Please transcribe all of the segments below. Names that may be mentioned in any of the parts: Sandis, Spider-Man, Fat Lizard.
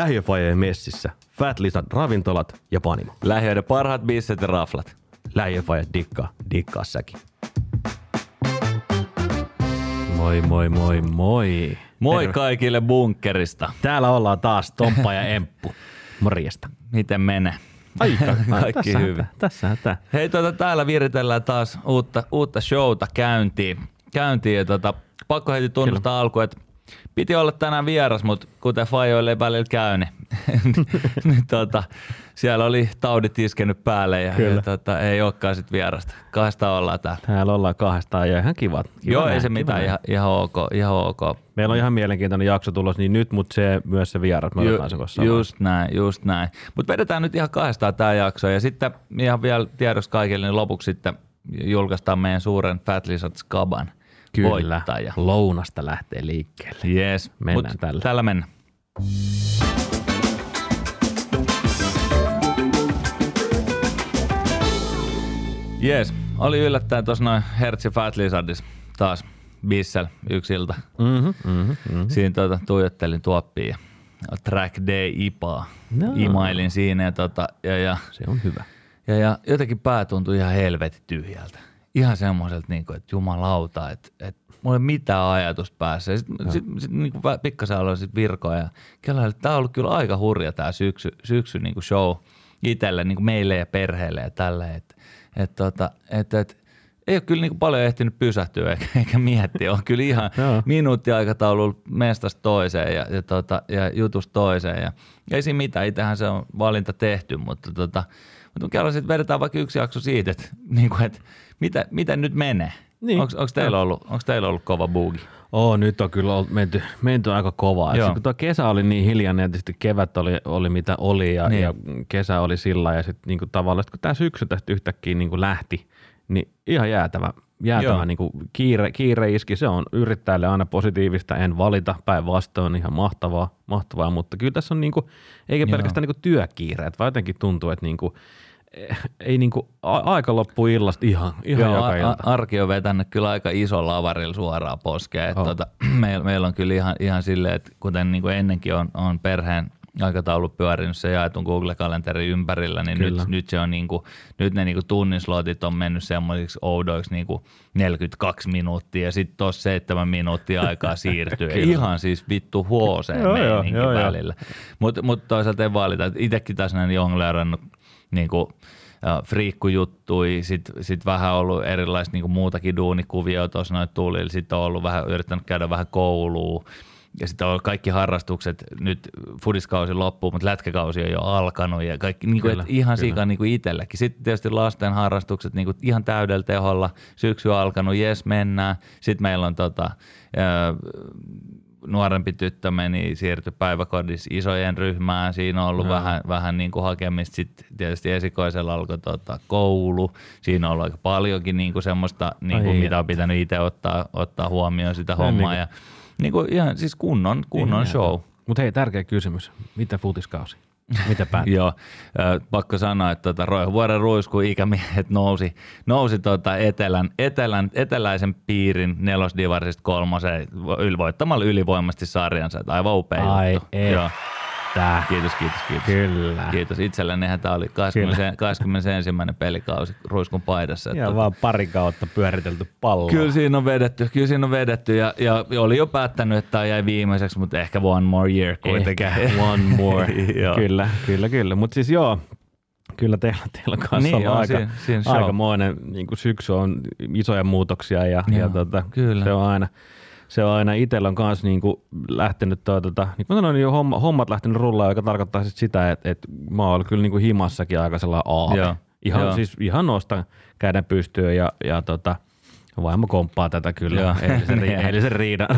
Lähiöfajeen messissä, Fat Lizard ravintolat ja panimo. Lähiöiden parhaat bisset ja raflat. Lähiöfaje dikkaa säkin. Moi. Moi kaikille bunkkerista. Täällä ollaan taas Tomppa ja Emppu. Morjesta. Miten menee? Aika. Kaikki hyvin. Tässähän tää. Hei, täällä viritellään taas uutta showta käyntiin ja pakko heti tunnustaa alkuun, että piti olla tänään vieras, mutta kuten fajoille ei välillä käynyt, niin siellä oli taudit iskenyt päälle ja ei olekaan sitten vierasta. Kahdestaan ollaan täällä. Täällä ollaan kahdestaan ja ihan kiva. Joo, ei se mitään, ihan ok. Meillä on ihan mielenkiintoinen jakso tulos niin nyt, mutta se myös se vieras. Just näin. Mutta vedetään nyt ihan kahdestaan tämä jakso ja sitten ihan vielä tiedoksi kaikille, niin lopuksi sitten julkaistaan meidän suuren Fat Lizard Skaban. Kyllä, voittaja. Lounasta lähtee liikkeelle. Yes, mennään tällä. Tällä mennään. Yes, oli yllättäen tuossa noin Hertsi Fat Lizardissa taas bissel yksi ilta. Siinä tuijottelin tuoppia ja Track Day IPAa. No. Imailin siinä ja se on hyvä. Ja jotenkin pää tuntui ihan helvetin tyhjältä. Ihan semmoiselta, että jumalauta, että mulla ei mitään ajatusta päässä. Sitten pikkasen aloin virkoa ja kellaan, että tämä on ollut kyllä aika hurja tämä syksy show itselle, meille ja perheelle ja tälleen. Ei ole kyllä paljon ehtinyt pysähtyä eikä miettiä. On kyllä ihan minuuttiaikataulu mestasta toiseen ja jutusta toiseen. Ja ei siinä mitään, itsehän se on valinta tehty, mutta kellaan sitten vedetään vaikka yksi jakso siitä, että mitä nyt menee? Niin. Onko teillä ollut kova buugi? Nyt on kyllä menty aika kovaa. Kun tuo kesä oli niin hiljainen ja tietysti kevät oli mitä oli ja, niin. Ja kesä oli sillä ja sitten niinku tavallaan, kun tämä syksy tästä yhtäkkiä niinku lähti, niin ihan jäätävä niinku kiire iski. Se on yrittäjälle aina positiivista, en valita, päinvastoin ihan mahtavaa, mutta kyllä tässä on niinku, eikä pelkästään niinku työkiireet, vaan jotenkin tuntuu, että niinku, ei niinku aika loppu illasta ihan joka ilta. Arki on vetänyt kyllä aika isolla avarilla suoraan poskeen. Meillä on kyllä ihan silleen, että kuten niinku ennenkin on perheen aikataulu pyörinyt se jaetun Google-kalenterin ympärillä, niin nyt ne niinku tunnislotit on mennyt semmoisiksi oudoiksi niinku 42 minuuttia ja sitten tuossa 7 minuuttia aikaa siirtyy. Ihan siis vittu huoseen meininkin välillä. Mutta toisaalta ei valita. Itsekin tässä näin jongleerannut niinku friikkujuttui, sit vähän ollut erilaista niinku muutakin duunikuvioita tuossa noin tuli, sit on ollut vähän yrittänyt käydä vähän koulua ja sitten on kaikki harrastukset nyt fudiskausi loppuu, mutta lätkäkausi on jo alkanut ja kaikki niinku ihan siika niinku itselläkin. Sitten tietysti lasten harrastukset niinku ihan täydellä teholla, syksy alkanut, jes mennään. Sitten meillä on nuorempi tyttö meni, siirtyi päiväkodissa isojen ryhmään, siinä on ollut vähän niin kuin hakemista, sitten tietysti esikoisella alkoi koulu, siinä on ollut aika paljonkin niin kuin semmoista, niin kuin mitä on pitänyt itse ottaa huomioon sitä hommaa ja niin kuin ihan siis kunnon show. Mutta hei, tärkeä kysymys, mitä futiskausi? Mitä päätä? Joo, pakko sanoa, että Roihuvuoren Ruisku ikämiehet nousi eteläisen piirin nelosdivarisesta kolmoseen voittamalla ylivoimasti sarjansa. Aivan upea juttu. Joo. Kiitos. Kyllä. Kiitos. Itsellänihän tämä oli 21. pelikausi Ruiskun paidassa. Ja vaan pari kautta pyöritelty palloa. Kyllä siinä on vedetty ja oli jo päättänyt, että tämä jäi viimeiseksi, mutta ehkä one more year kuitenkin. Kyllä. Mutta siis kyllä teillä kanssa on aikamoinen niin kuin syksy on isoja muutoksia ja se on aina itsellä on kanssa niinku lähtenyt hommat lähtenyt rullaan, joka tarkoittaa sitä, että mä oon kyllä niinku himassakin aika sellainen aave. Ihan nostan käden pystyyn ja vaimo komppaa tätä kyllä eilisen riidan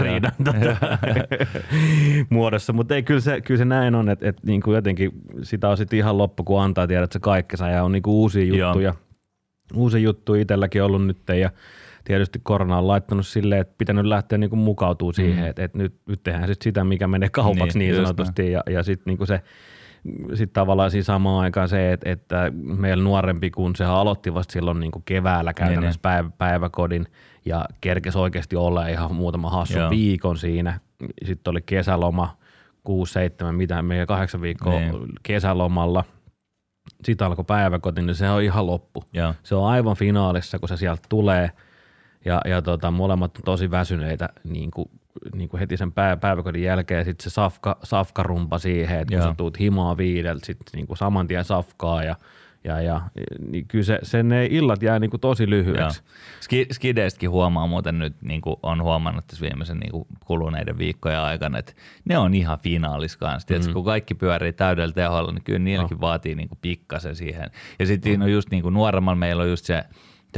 muodossa, mutta ei kyllä se näin on, että niinku jotenkin sitä on sitten ihan loppu, kun antaa tiedä, että se kaikkensa ja on niinku uusia juttuja itselläkin ollut nyt ja tietysti korona on laittanut silleen, että pitänyt lähteä niinku mukautumaan siihen, että nyt tehdään sit sitä, mikä menee kaupaksi niin sanotusti. Ja sitten niinku tavallaan siinä samaan aikaan se, että meillä nuorempi, kun sehän aloitti vasta silloin niinku keväällä käytännössä päiväkodin ja kerkesi oikeasti olla ihan muutama hassu viikon siinä. Sitten oli kesäloma, 6-7, mitä meidän 8 viikkoa kesälomalla. Sitten alkoi päiväkoti, niin se on ihan loppu. Ja. Se on aivan finaalissa, kun se sieltä tulee. Ja molemmat on tosi väsyneitä niin kuin heti sen päiväkodin jälkeen. Sitten se safkarumpa siihen, että kun sä tuut himaa 5, sitten niin kuin saman tien safkaa ja niin kyllä sen ne illat jää niin kuin tosi lyhyeksi. Skideistäkin huomaa muuten nyt, niin kuin on huomannut tässä viimeisen niin kuin kuluneiden viikkojen aikana, että ne on ihan finaalis kanssa. Mm-hmm. Kun kaikki pyörii täydellä teholla, niin kyllä niilläkin vaatii niin kuin pikkasen siihen. Ja sitten on just niin kuin nuoremmalla meillä on just se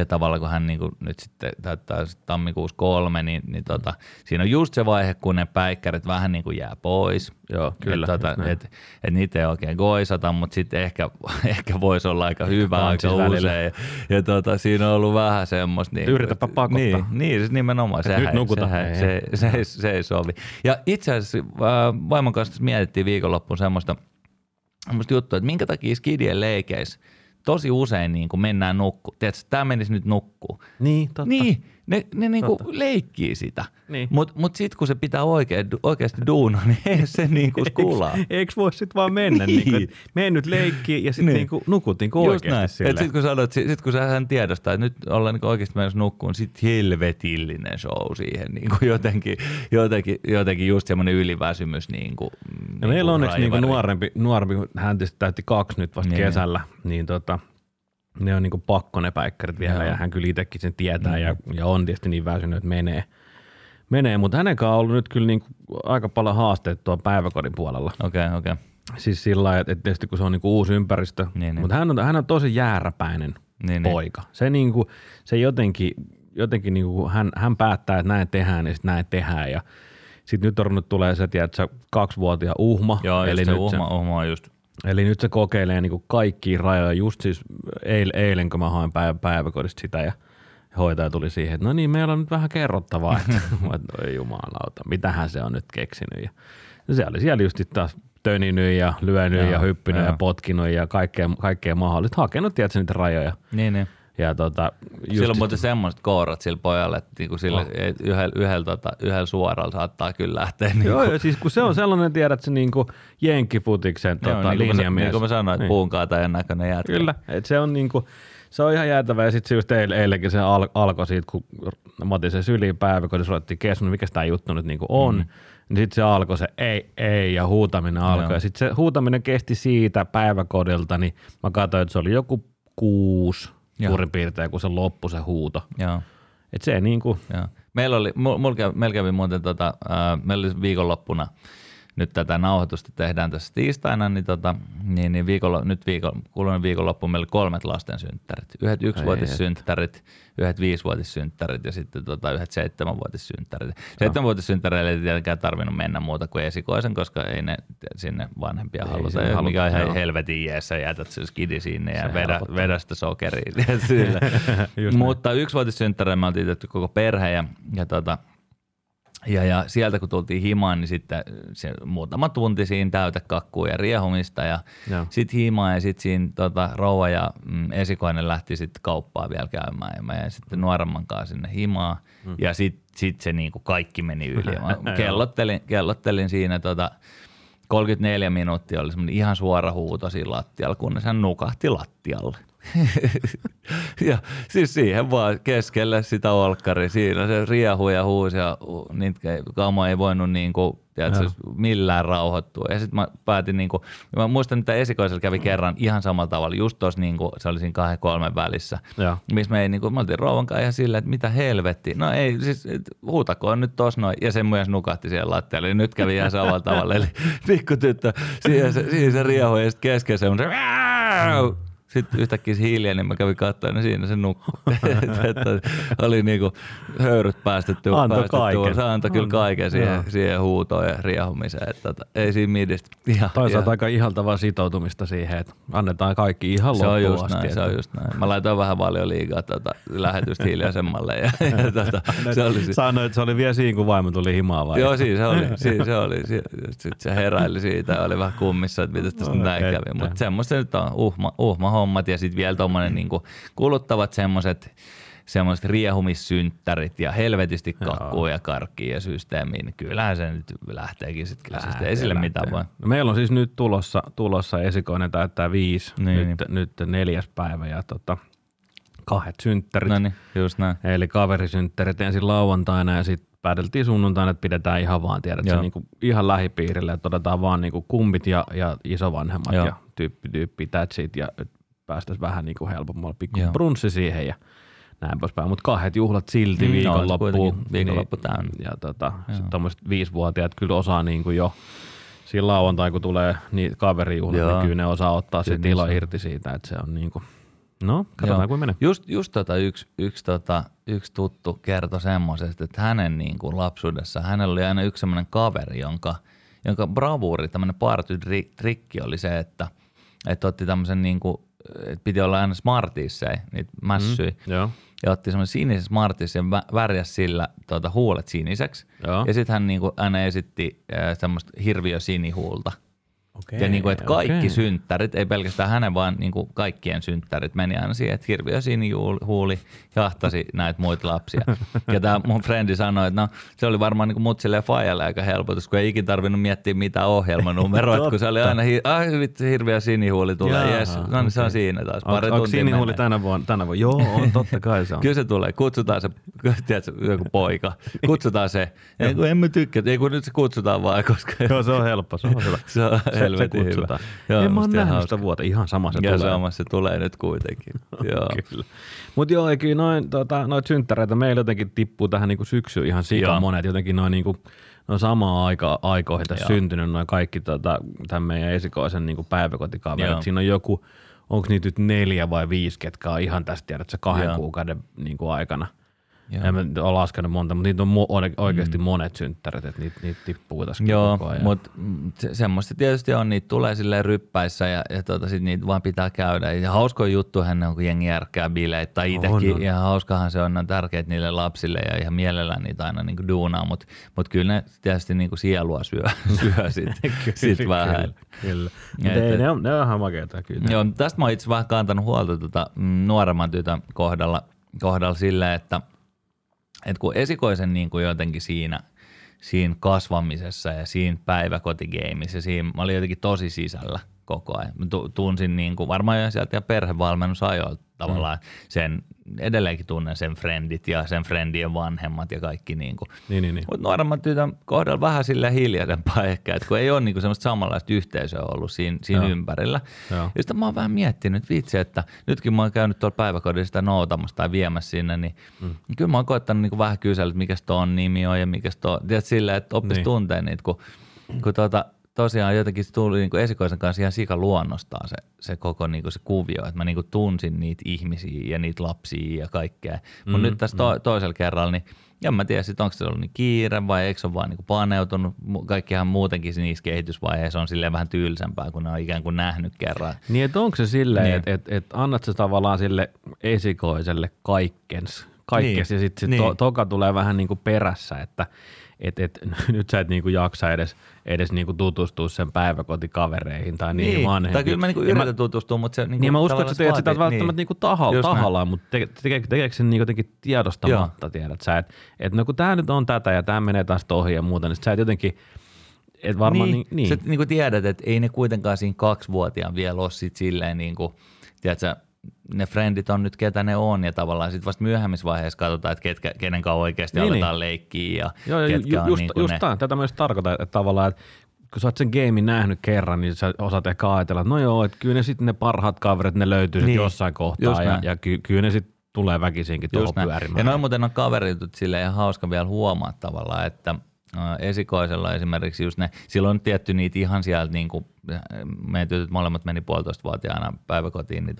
tavalla, kun hän niin kuin nyt sitten täyttää tammikuussa 3, niin siinä on just se vaihe, kun ne päikkärit vähän niin kuin jää pois. Joo, kyllä. Et niitä ei oikein goisata, mutta sitten ehkä voisi olla aika hyvä aika usein. Ja siinä on ollut vähän semmoista. Niin, yritäpä pakottaa. Niin siis nimenomaan. Sehän, nyt nukuta. Se ei sovi. Ja itse asiassa vaimon kanssa mietittiin viikonloppuun semmoista juttua, että minkä takia skidien leikeissä tosi usein niin kuin mennään nukkuun. Tiedätkö, tämä menisi nyt nukkuun. Niin, totta. Niin, ne niin kuin leikkii sitä. Niin. Mut sitten kun se pitää oikeasti duuna, niin ei se niin kuin kulaa. Eikö voi sitten vaan mennä? Niin. Niin kuin, mene nyt leikkiin ja sitten niin nukut niin kuin oikeasti silleen. Sitten kun sanoit, kun sähän tiedostaa, että nyt ollaan niin oikeasti menossa nukkuun, sitten helvetillinen show siihen. Niin kuin jotenkin just semmoinen yliväsymys. Niin kuin, no meillä on onneksi niin nuorempi, hän tietysti täytti 2 nyt vasta kesällä, niin ne on niin kuin pakko ne päikkärit vielä ja hän kyllä itsekin sen tietää ja on tietysti niin väsynyt, että menee. Mutta hänenkaan on ollut nyt kyllä niin kuin aika paljon haasteet tuon päiväkodin puolella. Okei. Siis sillä lailla, että tietysti kun se on niin kuin uusi ympäristö, mutta hän on tosi jääräpäinen poika. Se jotenkin niin kuin hän päättää, että näin tehdään ja sitten näin tehdään ja sitten nyt on nyt tulee se, tiedätkö, 2-vuotiaan uhma. Joo, eli nyt uhma on just. Eli nyt se kokeilee niin kuin kaikkia rajoja, just siis eilen, kun mä hain päiväkodista sitä ja hoitaja tuli siihen, että no niin, meillä on nyt vähän kerrottavaa, että oi jumalauta, mitähän se on nyt keksinyt. Ja se oli siellä just taas töninyt ja lyönyt ja hyppinyt ja potkinut ja kaikkea mahdollista, hakenut tietysti niitä rajoja. Niin. Ja sillä on muuten semmoiset kourat sillä pojalla, että niinku yhdellä suoralla saattaa kyllä lähteä. Niinku. Joo, siis kun se on sellainen, tiedät sä, niinku jenkkifutiksen linjamies. Niin kuin mä sanoin, että puunkaatajan näköinen jätkä. Kyllä, että se on niinku, se on ihan jäätävä. Ja sitten se just eilenkin se alkoi siitä, kun mä otin sen syliin päiväkodissa, ruvettiin keskustelua, mikä tämä juttu nyt niinku on. Niin sitten se alkoi se ei ja huutaminen alkoi. Ja sitten se huutaminen kesti siitä päiväkodilta, niin mä katsoin, että se oli joku 6. Suurin piirtein, kun se loppui se huuto. Että se niinku. Meillä oli, meillä kävi muuten, meillä oli viikonloppuna, nyt tätä nauhoitusta tehdään tässä tiistaina, niin kuluneen viikonloppuun meillä oli 3 lastensynttärit. Yhdet 1-vuotissynttärit, yhdet 5-vuotissynttärit ja sitten yhdet 7-vuotissynttärit. 7-vuotissynttäreille ei tietenkään tarvinnut mennä muuta kuin esikoisen, koska ei ne sinne vanhempia haluta. Mikä ihan helvetin jeessä, jätät se skidi sinne ja vedä sitä sokeriin. Mutta 1-vuotissynttäreille me oltiin tehty koko perhe ja sieltä kun tultiin himaan, niin sitten se muutama tunti siinä täytekakkua ja riehumista ja sitten himaan ja sitten siinä rouva ja esikoinen lähti sitten kauppaa vielä käymään ja mä jäin sitten nuoremman kanssa sinne himaan ja sitten se niinku kaikki meni yli. Mä kellottelin siinä 34 minuuttia oli semmoinen ihan suora huuto siinä lattialla, kunnes hän nukahti lattialle. Ja siis siihen vaan keskelle sitä olkkari. Siinä se riehu ja huusi ja niitä kauma ei voinut millään rauhoittua. Ja sitten mä päätin, mä muistan, että esikoisella kävi kerran ihan samalla tavalla, just tuossa se oli siinä 2-3 välissä, missä me oltiin rouvan kanssa ihan silleen, että mitä helvettiä. No ei, siis huutakoon nyt tossa noin. Ja sen myös nukahti siellä lattialle. Eli nyt kävi ihan samalla tavalla. Eli pikkutyttö, siihen se riehu ja sitten kesken semmoisen. Sitten yhtäkkiä hiljaa, niin mä kävin katsoen, niin siinä se nukkui. Oli niinku höyryt päästetty. Antoi kyllä kaiken siihen huutoon ja riehumiseen. Ei siinä midistä. Toisaalta aika ihaltavaa sitoutumista siihen, että annetaan kaikki ihan loppuun asti. Se on just näin. Mä laitoin vähän Valioliigaa lähetystä hiljaisemmalle. Sanoin, että se oli vielä siinä, kun vaimo tuli himaa vai? Joo, siinä se oli. Sitten se heräili siitä ja oli vähän kummissa, että mitä tässä näin kävi. Mutta semmoista nyt on uhma hommat ja sitten vielä tuommoinen kuluttavat semmoiset semmoiset riehumissynttärit ja helvetisti kakkua ja karkkia ja systeemiin. Kyllähän se nyt lähteekin sitten klassista esille mitä vaan. No meillä on siis nyt tulossa esikoinen täyttää 5, niin, nyt 4. päivä ja 2 synttärit. No niin, just näin. Eli kaverisynttärit ensin lauantaina ja sitten päädeltiin sunnuntaina, että pidetään ihan vaan, tiedät se niinku ihan lähipiirille, että otetaan vaan niinku kumpit ja isovanhemmat ja tyyppi tätsit ja päästäisiin vähän niinku helpommalla pikku brunssi siihen ja näin poispäin. Mutta 2 juhlat silti viikonloppu täynnä. Ja sitten tommoset 5-vuotiaat kyllä osaa niinku jo siinä lauantai, kun tulee niitä kaverijuhlat, niin kyllä ne osaa ottaa se tilo irti siitä, että se on niinku. No, katsotaan kuin menee. Just yksi tuttu kertoi semmoisesta, että hänen niin kuin lapsuudessa hänellä oli aina yksi semmoinen kaveri, jonka bravuuri, tämmöinen party-trikki oli se, että otti tämmöisen niin kuin, että piti olla aina smartissei, niitä mässyi. Ja otti semmoinen sinisen smartisseen ja värjäsi sillä huulet siniseksi. Joo. Ja sitten hän niin kuin aina esitti semmoista hirviösinihuulta. Okei, ja niin kuin, että kaikki synttärit, ei pelkästään hänen, vaan niin kuin kaikkien synttärit meni aina siihen, että hirviö sinihuuli jahtasi näitä muita lapsia. Ja tämä mun frendi sanoi, että no, se oli varmaan niin kuin mut silleen faijalle aika helpotus, kun ei ikin tarvinnut miettiä mitään ohjelmanumeroita, kun se oli aina, hirviö sinihuuli tulee, jes, no niin se on siinä taas. Onko sinihuuli tänä vuonna? Joo, on, totta kai se on. Kyllä se tulee, kutsutaan se, tiedätkö, joku poika, kutsutaan se. Ei kun emme tykkää, ei kun nyt se kutsutaan vaan, koska. Joo, se on helppo, se on hyvä. Helvetin hyvä. Joo, en mä oon nähnyt sitä vuotta. Ihan sama se tulee. Sama se tulee nyt kuitenkin. Joo. Kyllä. Mut joo, kyllä noita synttäreitä meillä jotenkin tippuu tähän niinku syksyyn ihan sika monet. Jotenkin noin niinku, no samaan aikoihin tässä syntynyt noin kaikki tämän meidän esikoisen niinku päiväkotikaverit. Siinä on joku, onko niitä nyt 4 vai 5, ketkä on ihan tästä tiedät se 2 kuukauden niinku aikana. Joo. En ole laskenut monta, mutta niitä on oikeasti monet synttärit, että niitä tippuu tässä koko ajan. Joo, mutta semmoista tietysti on, niitä tulee silleen ryppäissä ja sit niitä vaan pitää käydä. Ja hauskoin juttuhan ne on, kun jengi järkkää bileitä tai itsekin. Ja hauskahan se on, ne on tärkeitä niille lapsille ja ihan mielellään niitä aina niinku duunaa, mutta kyllä ne tietysti niinku sielua syö sit vähän. Kyllä, ne on ihan makeita kyllä. Joo, tästä mä oon itse vähän kantanut huolta nuoremman tytön kohdalla silleen, että kun esikoisen niin kuin jotenkin siinä kasvamisessa ja siinä päiväkotigeimissä, siinä mä olin jotenkin tosi sisällä koko ajan. Mä tunsin niin kuin, varmaan jo sieltä perhevalmennusajoilta tavallaan sen, edelleenkin tunnen sen frendit ja sen frendien vanhemmat ja kaikki niin kuin. Niin. Mutta nuoremman tytön kohdalla vähän sillä hiljaisempaa ehkä, että kun ei ole niin kuin semmoista samanlaista yhteisöä ollut siinä ympärillä. Ja sitten mä oon vähän miettinyt vitsi, että nytkin mä oon käynyt tuolla päiväkodissa sitä noutamassa tai viemässä sinne, niin kyllä mä oon koettanut niin kuin vähän kysellä, että mikäs tuon nimi on ja mikäs tuon, tiedät silleen, että oppisi tuntea niitä, kun tosiaan jotenkin se tuli niin kuin esikoisen kanssa ihan sika luonnostaan se koko niin kuin se kuvio, että mä niin kuin tunsin niitä ihmisiä ja niitä lapsia ja kaikkea. Mutta nyt tässä toisella kerralla, niin en mä tiedä, sit onko se ollut niin kiire vai eikö se ole vaan niin kuin paneutunut. Kaikkihan muutenkin niissä kehitysvaiheissa on silleen vähän tyylisempää, kun ne on ikään kuin nähnyt kerran. Niin, että onko se silleen, niin, että annat se tavallaan sille esikoiselle kaikkens ja sitten toka tulee vähän niin kuin perässä, että nyt sä et niinku jaksa edes niinku tutustua sen päiväkotikavereihin tai niihin vanhempiin. Tai kyllä mä niinku yritän tutustua, mutta se niinku niin mä uskon, että sä teet sitä välttämättä niinku tahallaan, mutta tekeekö sen niinku jotenkin tiedostamatta, tiedät sä, että no kun tää nyt on tätä ja tää menee taas ohi ja muuta, niin sä et jotenkin, et varmaan niin. Sä niinku tiedät, että ei ne kuitenkaan siinä 2-vuotiaan vielä ole sit silleen niinku, tiedät sä, ne frendit on nyt ketä ne on ja tavallaan sitten vasta myöhemmissä vaiheissa katsotaan, että kenen kanssa oikeasti aletaan leikkiä ja ketkä on niin kuin ne. Tätä myös tarkoitan, että tavallaan, että kun sä oot sen gamein nähnyt kerran, niin sä osaat ehkä ajatella, että no joo, että kyllä ne sitten ne parhaat kaverit, ne löytyy sitten jossain kohtaa ja kyllä ne sitten tulee väkisinkin tuohon pyörimään. Ja noin muuten on kaveritut silleen ihan hauska vielä huomaa tavallaan, että esikoisella esimerkiksi just ne, silloin on tietty niitä ihan sieltä niin kuin, meidän tytöt molemmat meni 1,5-vuotiaana päiväkotiin, niin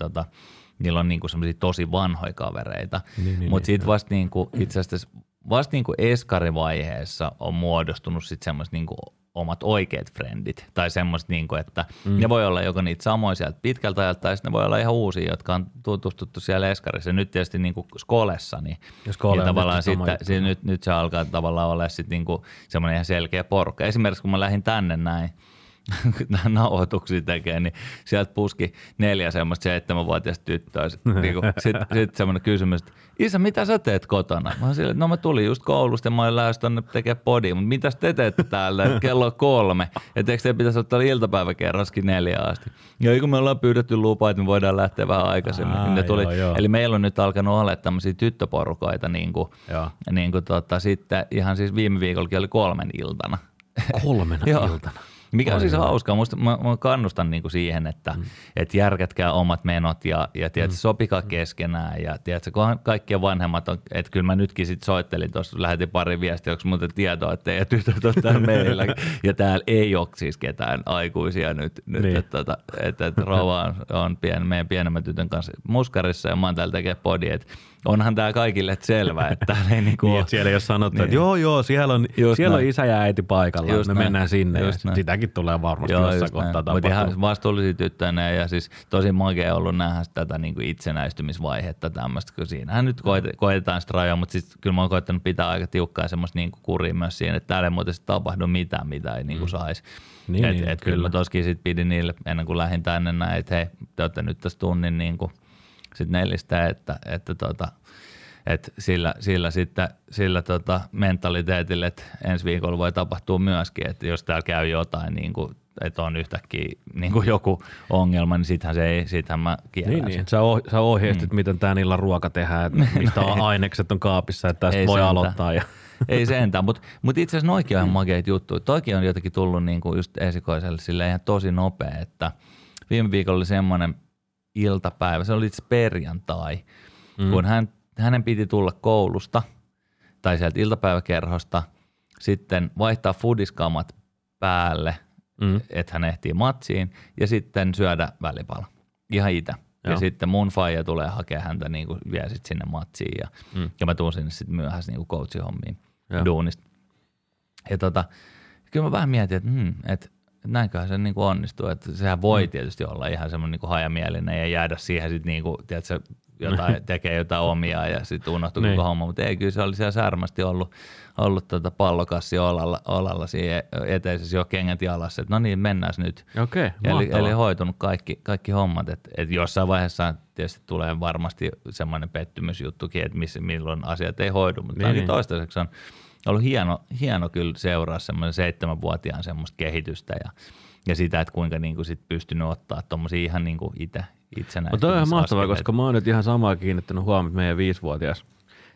niillä on niin kuin semmoisia tosi vanhoja kavereita, mutta sitten vasta niin kuin itse asiassa vasta niin kuin eskarivaiheessa on muodostunut sitten semmoiset niin kuin omat oikeat frendit tai semmoiset, niin kuin, että ne voi olla joko niitä samoja sieltä pitkältä ajalta tai sitten ne voi olla ihan uusia, jotka on tutustuttu siellä eskarissa. Ja nyt tietysti niin kuin skolessa, niin tavallaan sitten nyt se alkaa tavallaan olla sitten niin kuin semmoinen ihan selkeä porukka. Esimerkiksi kun mä lähdin tänne näin, nauhoituksia tekee, niin sieltä puski 4 semmoista 7-vuotiaista tyttöä. Sitten niin sit semmoinen kysymys, että isä, mitä sä teet kotona? Mä oon sille, no mä tulin just koulusta ja mä olin lähes tonne tekemään podia, mutta mitäs te teette täällä? Kello 3. Että eikö te pitäisi ottaa iltapäiväkerraskin 4 asti? Ja kun me ollaan pyydetty lupaa, että me voidaan lähteä vähän aikaisemmin. Joo. Eli meillä on nyt alkanut olla tämmöisiä tyttöporukaita, niin kuin sitten ihan siis viime viikollakin oli 3 iltana. 3 iltana? Mikä on siis hauskaa. Mä kannustan niinku siihen, että et järkätkää omat menot ja tiedätkö, sopikaa keskenään. Ja tiedätkö, kunhan kaikkien vanhemmat on, että kyllä mä nytkin sit soittelin, tuossa lähetin pari viestiä, onko muuten tietoa, että teidän tytöt on täällä meillä. Ja täällä ei ole siis ketään aikuisia nyt niin. että rouva on meidän pienemmän tytön kanssa muskarissa ja mä oon täällä tekee podia, että onhan tää kaikille selvä, että täällä ei niinku niin, siellä jos sanottu, että joo, siellä on isä ja äiti paikalla, me mennään sinne ja sitäkin tulee varmasti jossain kohtaa tapahtua. Mutta ihan vastuullisia tyttöjä ja siis tosi makea ollut nähdä tätä niinku itsenäistymisvaihetta tämmöistä, kun siinähän nyt koetetaan sitä rajaa, mutta siis kyllä mä oon koettanut pitää aika tiukkaa semmoista niinku kuria myös siihen, että täällä ei muuten tapahdu mitään, mitä ei niinku saisi. Kyllä mä toskin sit pidin niille ennen kuin lähdin tänne näin, että hei, te ootte nyt tässä tunnin niinku sitten nelistä, että sillä mentaliteetillä, että ensi viikolla voi tapahtua myöskin, että jos täällä käy jotain, niin kuin, että on yhtäkkiä niin kuin joku ongelma, niin siitähän mä kielän sen. Niin. Sä ohjeistit, miten tää niillä ruoka tehdään, että mistä ainekset on kaapissa, että tästä voi aloittaa. Ei sentään, mutta itse asiassa noikin on ihan makeita juttuja. Toikin on jotenkin tullut niin kuin just esikoiselle silleen ihan tosi nopea, että viime viikolla oli semmoinen iltapäivä, se oli itse perjantai, kun hänen piti tulla koulusta tai sieltä iltapäiväkerhosta, sitten vaihtaa foodiskamat päälle, että hän ehtii matsiin ja sitten syödä välipala ihan itse. Ja sitten mun faija tulee hakea häntä niin kuin vielä sit sinne matsiin ja mä tuun sinne sitten myöhässä niin kuin coachihommiin duunista. Ja kyllä mä vähän mietin, että näinköhän se niinku onnistuu, että sehän voi tietysti olla ihan semmoinen niinku hajamielinen ja jäädä siihen sitten niinku, tiedätkö, tekee jotain omia ja sitten unohtuu koko homma, mutta ei, kyllä se oli siellä särmästi ollut pallokassi olalla siihen eteisessä jo kengät jalassa, että no niin, mennäs nyt. Okei, eli hoitunut kaikki hommat, että jossain vaiheessa tietysti tulee varmasti semmoinen pettymysjuttukin, että milloin asiat ei hoidu, mutta ainakin toistaiseksi on ollut hieno kyllä seuraa semmoinen 7-vuotiaan semmoista kehitystä ja sitä, että kuinka niinku sit pystynyt ottaa tuommoisia ihan niinku itsenäistymisaskeleita. Mutta on ihan mahtavaa, koska mä oon nyt ihan samaa kiinnittänyt huomioon meidän 5-vuotias.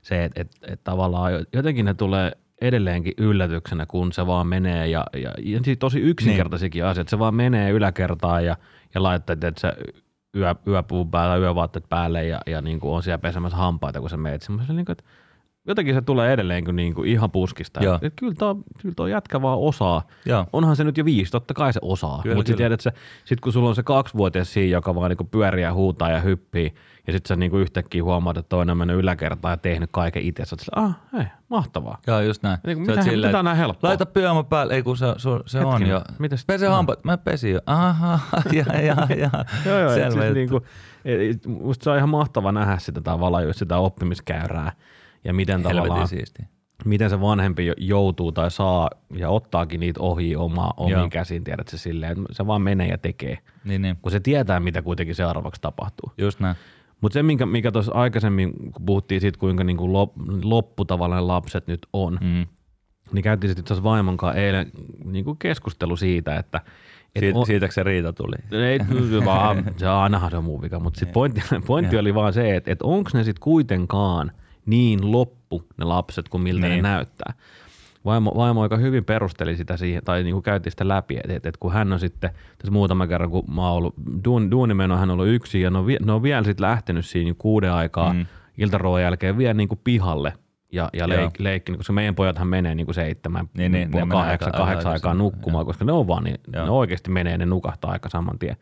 Se, että et tavallaan jotenkin ne tulee edelleenkin yllätyksenä, kun se vaan menee ja tosi yksinkertaisikin asiat. Se vaan menee yläkertaan ja laittaa, että se yöpuvun päällä, yövaatteet päälle ja niinku on siellä pesemässä hampaita, kun sä meet semmoiselle niinku, että jotenkin se tulee edelleen kuin niinku ihan puskista. Kyllä tuo jätkä vaan osaa. Joo. Onhan se nyt jo 5, totta kai se osaa. Mutta sitten kun sulla on se 2-vuotias siinä, joka vaan niinku pyörii ja huutaa ja hyppii, ja sitten sä niinku yhtäkkiä huomaat, että toinen on mennyt yläkertaan ja tehnyt kaiken itse. Sä oot silleen, mahtavaa. Joo, just näin. Niin, mitä on näin helppoa? Laita pyömä päälle, ei kun se on jo. Pese hampaat, mä pesin jo. Aha, joo, selvä. Niinku, musta se on ihan mahtava nähdä sitä tavallaan, just sitä oppimiskäyrää. Ja miten tavallaan, miten se vanhempi joutuu tai saa ja ottaakin niitä ohi omiin käsiin, tiedätkö, silleen, että se vaan menee ja tekee, niin. Kun se tietää, mitä kuitenkin seuraavaksi tapahtuu. Just näin. Mutta se, mikä tuossa aikaisemmin, kun puhuttiin siitä, kuinka niinku lopputavallinen lapset nyt on, niin käytiin sitten itse asiassa vaimon kanssa eilen niinku keskustelu siitä, että siitäkö se riita tuli? Ei, vaan ainahan se on muu vika, mutta pointti oli vaan se, että onko ne sitten kuitenkaan niin loppu ne lapset kuin miltä ne näyttää. Vaimo aika hyvin perusteli sitä siihen, tai niin kuin käytiin sitä läpi, että kun hän on sitten, tässä muutama kerran kun mä oon ollut, duunimeno hän on ollut yksin, ja ne on vielä sitten lähtenyt siinä 6 aikaa iltaruoan jälkeen vielä niin kuin pihalle ja leikki, koska meidän pojathan menee niin kuin 7, 8 aikaa nukkumaan, koska ne on vaan niin, ne oikeasti menee, ne nukahtaa aika saman tien.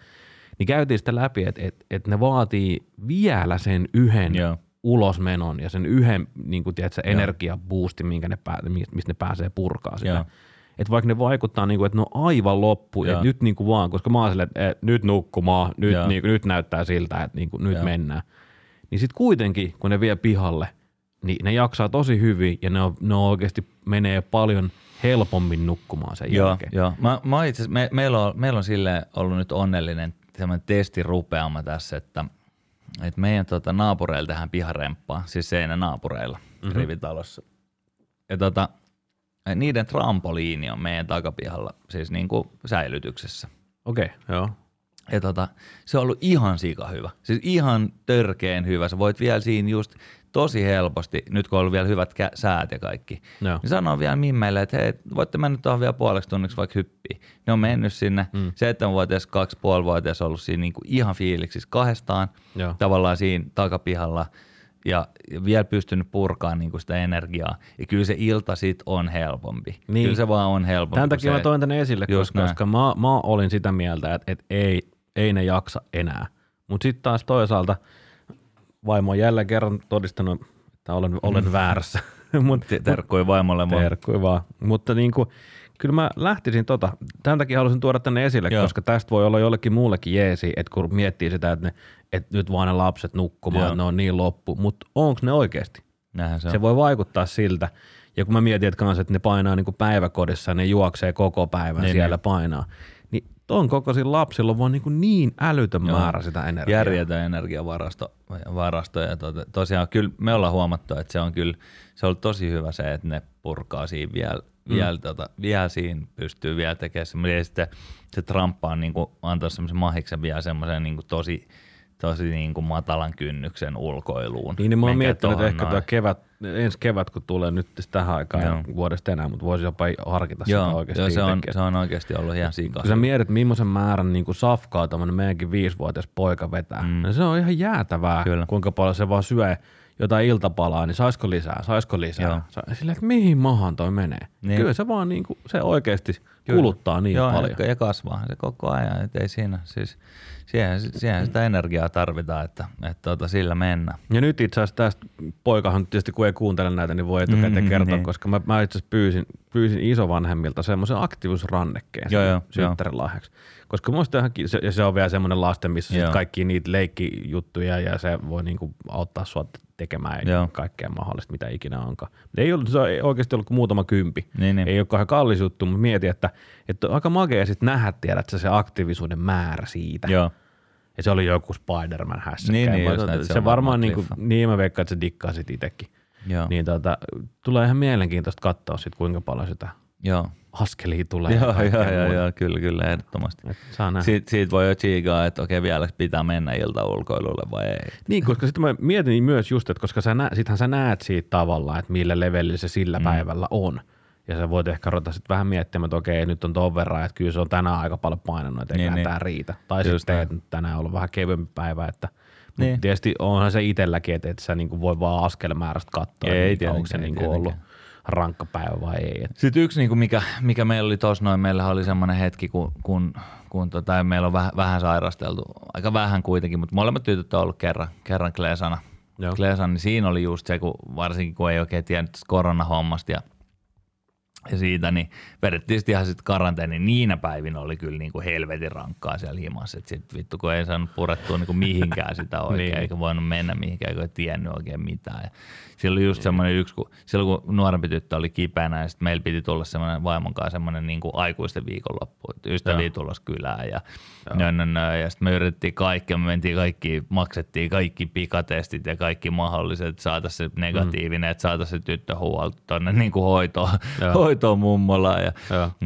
Niin käytiin sitä läpi, että ne vaatii vielä sen yhden ulosmenon ja sen yhden niin kuin, tiedätkö, energiabuusti, mistä ne pääsee purkaa sitä. Että vaikka ne vaikuttaa, niin kuin, että ne on aivan loppu, että nyt niin kuin vaan, koska mä oon silleen, että nyt nukkumaan, niin kuin, nyt näyttää siltä, että niin kuin, nyt mennään. Niin sitten kuitenkin, kun ne vie pihalle, niin ne jaksaa tosi hyvin ja ne oikeasti menee paljon helpommin nukkumaan sen jälkeen. Joo. Mä itse, meillä on silleen ollut nyt onnellinen semmoinen testirupeama tässä, että meidän naapureilla tehdään piharemppaa, siis seinänaapureilla rivitalossa. Ja niiden trampoliini on meidän takapihalla, siis niinku säilytyksessä. Okei, joo. Ja se on ollut ihan sikahyvä, siis ihan törkeen hyvä. Sä voit vielä siinä just tosi helposti, nyt kun on ollut vielä hyvät säät ja kaikki, joo, niin sanoo vielä mimmeille, että hei, voitte mennä tuohon vielä puoleksi tunniksi vaikka hyppiä. Ne on mennyt sinne, 7-vuotias, 2,5-vuotias on ollut siinä niinku ihan fiiliksissä kahdestaan, joo, tavallaan siinä takapihalla. Ja vielä pystynyt purkaamaan niinku sitä energiaa. Ja kyllä se ilta sit on helpompi. Niin. Kyllä se vaan on helpompi. Tämän takia mä toin tänne esille, koska mä olin sitä mieltä, että ei ne jaksa enää. Mutta sitten taas toisaalta vaimo on jälleen kerran todistanut, että olen väärässä. Terkkui vaimolle. Terkkui vaan. Mutta niinku, kyllä mä lähtisin Tämän takia halusin tuoda tänne esille, joo, koska tästä voi olla jollekin muullekin jeesi, että kun miettii sitä, että nyt vaan ne lapset nukkumaan, joo, ne on niin loppu. Mutta onko ne oikeasti? Se voi vaikuttaa siltä. Ja kun mä mietin, että kanssa, että ne painaa niinku päiväkodissa, ne juoksee koko päivän niin, siellä niin painaa. Niin ton kokoisilla lapsilla on vaan niin älytön määrä sitä energiaa. Järjetön energiavarasto. Ja tosiaan kyllä me ollaan huomattu, että se on kyllä, se on tosi hyvä se, että ne purkaa siinä vielä. Vielä siinä pystyy vielä tekemään semmoinen, ja sitten se tramppa on niinku antaa semmoisen mahiksen vielä semmoisen niinku tosi niinku matalan kynnyksen ulkoiluun. Niin mä oon miettinyt ehkä ensi kevät, kun tulee nyt tähän aikaan, joo, vuodesta enää, mutta voisi jopa harkita sitä oikeasti. Joo, se on oikeasti ollut ihan sikasta. Kun sä mietit, millaisen määrän niinku safkaa tämmöinen meidänkin 5-vuotias poika vetää, niin se on ihan jäätävää, kyllä, kuinka paljon se vaan syö jotain iltapalaa, niin saisiko lisää. Sillä, että mihin mahaan toi menee. Niin. Kyllä se vaan niinku, se oikeasti kuluttaa niin paljon. Ja kasvaa se koko ajan, et ei siinä, siis siihen sitä energiaa tarvitaan, että sillä mennä. Ja nyt itse asiassa tästä poikahan tietysti, kun ei kuuntele näitä, niin voi etukäteen kertoa, niin, koska mä itse asiassa pyysin isovanhemmilta semmoisen aktiivisuusrannekkeen synttären lahjaksi. Koska musta se on vielä semmoinen lasten, missä sit kaikki niitä leikkijuttuja ja se voi niinku auttaa sua tekemään kaikkea mahdollista, mitä ikinä onkaan. Se on oikeasti ollut kuin muutama kympi. Niin. Ei ole kauhean kallis juttu, mutta mietin, että on aika makea sitten nähdä, tiedätkö, se aktiivisuuden määrä siitä. Joo. Ja se oli joku Spider-Man hässäkkä. Se varmaan, niin mä veikkaan, että se dikkaa sit itsekin. Niin tulee ihan mielenkiintoista katsoa sit, kuinka paljon sitä askelia tulee. Joo, kyllä, ehdottomasti. Siitä voi jo tsiikaa, että okei, vieläks pitää mennä iltaulkoilulle vai ei. Niin, koska sitten mä mietin myös just, että koska sittenhän sä näet siitä tavallaan, että millä levelillä se sillä päivällä on. Ja sä voit ehkä ruveta sitten vähän miettimään, että okei, nyt on tuon verran, että kyllä se on tänään aika paljon painanut, että eikä tämä riitä. Tai sitten, että tänään on vähän kevyempi päivä, että niin. Tietysti onhan se itselläkin, että et sä niinku voi vaan askelmäärästä katsoa, onko se niinku ollut rankka päivä vai ei. Sitten yksi, niinku mikä meillä oli tuossa noin, meillä oli semmoinen hetki, kun meillä on vähän sairasteltu, aika vähän kuitenkin, mutta molemmat tytöt on ollut kerran Klesana, niin siinä oli just se, kun varsinkin kun ei oikein tiennyt koronahommasta ja siitä, niin vedettiin sitten ihan sitten karanteeni. Niinä päivinä oli kyllä niin kuin helvetin rankkaa siellä himassa. Että sitten vittu, kun ei saanut purettua niin kuin mihinkään sitä oikein, niin, eikä voinut mennä mihinkään, kun ei tiennyt oikein mitään. Ja silloin just semmoinen yksi, kun nuorempi tyttö oli kipeänä, ja sitten meillä piti tulla semmoinen vaimon kanssa semmoinen niin kuin aikuisten viikonloppu. Ystäviä tulossa kylään ja sitten me yritettiin kaikkea, me mentiin kaikki, maksettiin kaikki pikatestit ja kaikki mahdolliset, että saataisiin se negatiivinen, että saataisiin se tyttö huolta tuonne niin kuin hoitoon mummolaan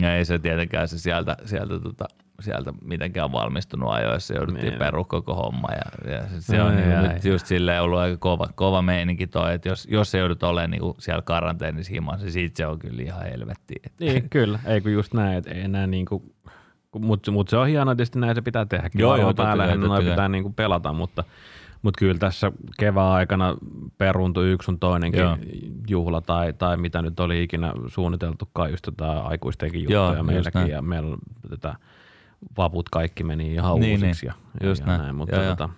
ja ei se tietenkään se sieltä mitenkään valmistunut ajoissa, jouduttiin peru koko homma ja se on nyt just silleen ollut aika kova meininki toi, että jos se joudut olemaan niinku siellä karanteenissa himassa, niin siitä se on kyllä ihan helvettiin. Niin kyllä, ei kun just näin, että ei enää niinku, mutta se on hienoa tietysti, näin se pitää tehdä, joo, päällä noin pitää niinku pelata, mutta kyllä tässä kevään aikana peruuntui yksi sun toinenkin juhla tai mitä nyt oli ikinä suunniteltukaan, just aikuistenkin juttuja meilläkin ja meillä tätä vaput kaikki meni ihan uusiksi näin. Mutta.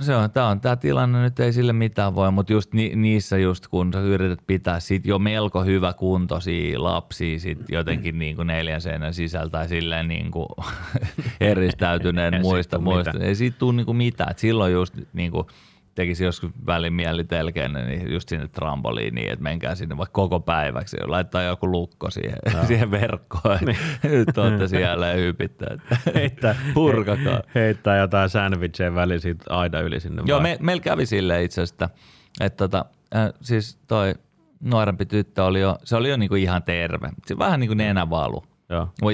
Se on. Tämä tilanne nyt ei sille mitään voi, mutta just niissä just kun sä yrität pitää sit jo melko hyvä kuntoisia lapsia sit jotenkin niinku neljän seinän sisällä tai silleen niinku eristäytyneen muista. Ei siitä tule niinku mitään. Et silloin just niinku tekisi joskus välin mielitelkeinen, niin just sinne tramboliiniin, että menkää sinne vaikka koko päiväksi. Laittaa joku lukko siihen verkkoon, että nyt olette siellä ja hypittää. Purkakaa. Heittää jotain sandwichien väliin siitä aidan yli sinne. Joo, meillä kävi silleen itse asiassa, että siis toi nuorempi tyttö oli jo, se oli jo niinku ihan terve. Se vähän niin kuin nenävalu.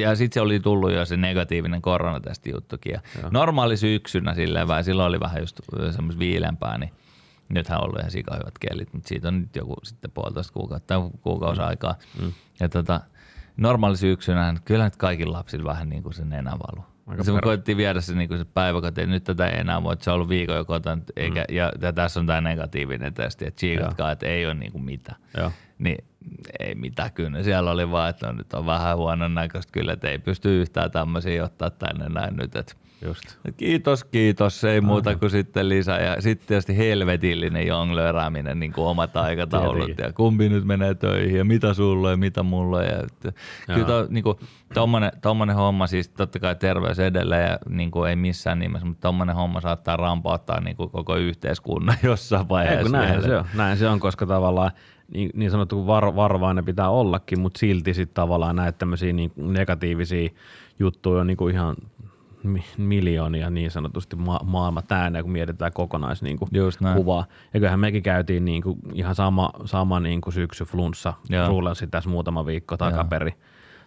Ja sitten se oli tullut jo se negatiivinen koronatesti juttukin. Ja normaali syksynä silleen vähän, silloin oli vähän just semmoista viilempää, niin nythän on ollut ihan sikahyvät kelit, mutta siitä on nyt joku sitten 1,5 kuukautta aikaa. Mm. Ja normaali syksynä, kyllä nyt kaikilla lapsilla vähän niin kuin se nenävalu. Se me koettiin viedä se, niin kuin se päiväkotiin, että nyt tätä ei enää voi, että se on ollut viikon jo kotona, ja tässä on tämä negatiivinen testi, että tsiikatkaa, että ei ole niin kuin mitään. Joo. Niin ei mitään, kyllä siellä oli vaan, että no, nyt on vähän huonon näköistä kyllä, että ei pysty yhtään tämmöisiä ottaa tänne näin nyt. Että kiitos, ei muuta kuin sitten lisää. Ja sitten tietysti helvetillinen jonglööraaminen, niin kuin omat aikataulut tietenkin. Ja kumpi nyt menee töihin ja mitä sulle ja mitä mulle. Ja kyllä tommonen homma, siis totta kai terveys edelleen ja niin kuin ei missään nimessä, mutta tommonen homma saattaa rampauttaa niin kuin koko yhteiskunnan jossain vaiheessa. Näin se on, koska tavallaan niin sanottu varovainen pitää ollakin, mutta silti sitten tavallaan näitä tämmöisiä niin negatiivisia juttuja on niin kuin ihan miljoonia niin sanotusti maailma täynnä, kun mietitään niin kuin kuvaa. Ja kyllähän mekin käytiin niin kuin ihan sama niin kuin syksy flunssa ruulansi tässä muutama viikko